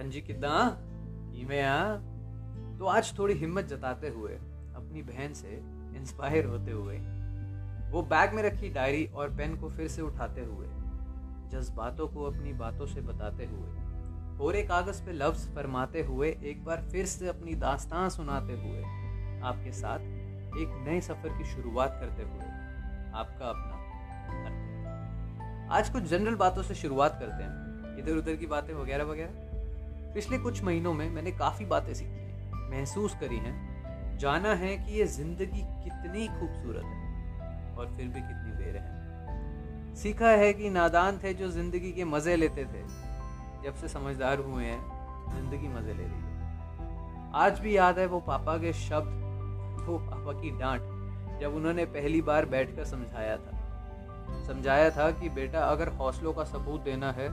अंजी किदा इमे आ तो आज थोड़ी हिम्मत जताते हुए अपनी बहन से इंस्पायर होते हुए वो बैग में रखी डायरी और पेन को फिर से उठाते हुए जज्बातों को अपनी बातों से बताते हुए कोरे कागज पे लफ्ज फरमाते हुए एक बार फिर से अपनी दास्तां सुनाते हुए आपके साथ एक नए सफर की शुरुआत करते हुए आपका अपना। आज कुछ जनरल बातों से शुरुआत करते हैं, इधर उधर की बातें वगैरह वगैरह। पिछले कुछ महीनों में मैंने काफी बातें सीखी, महसूस करी हैं, जाना है कि ये जिंदगी कितनी खूबसूरत है और फिर भी कितनी बेरहम है। सीखा है कि नादान थे जो जिंदगी के मजे लेते थे, जब से समझदार हुए हैं जिंदगी मजे ले रही है। आज भी याद है वो पापा के शब्द, वो पापा की डांट, जब उन्होंने पहली बार बैठकर समझाया था कि बेटा अगर हौसलों का सबूत देना है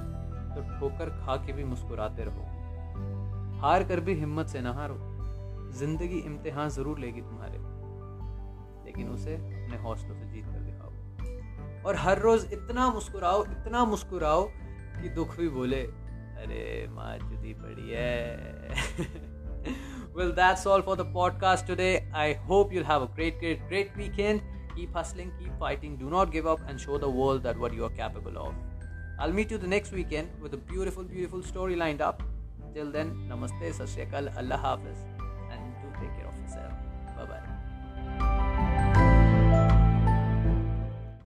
तो ठोकर खा के भी मुस्कुराते रहो, हार कर भी हिम्मत से ना हारो, जिंदगी इम्तिहान जरूर लेगी तुम्हारे, लेकिन उसे अपने हौसलों से जीत कर दिखाओ और हर रोज इतना मुस्कुराओ कि दुख भी बोले अरे माँ जुदी पड़ी है। Well, that's all for the podcast today. I hope you'll have a great weekend. Keep hustling, keep fighting, do not give up and show the world that what you are capable of. I'll meet you the next weekend with a beautiful story lined up. Till then, namaste, sat sri akal, Allah hafiz. Take care of yourself.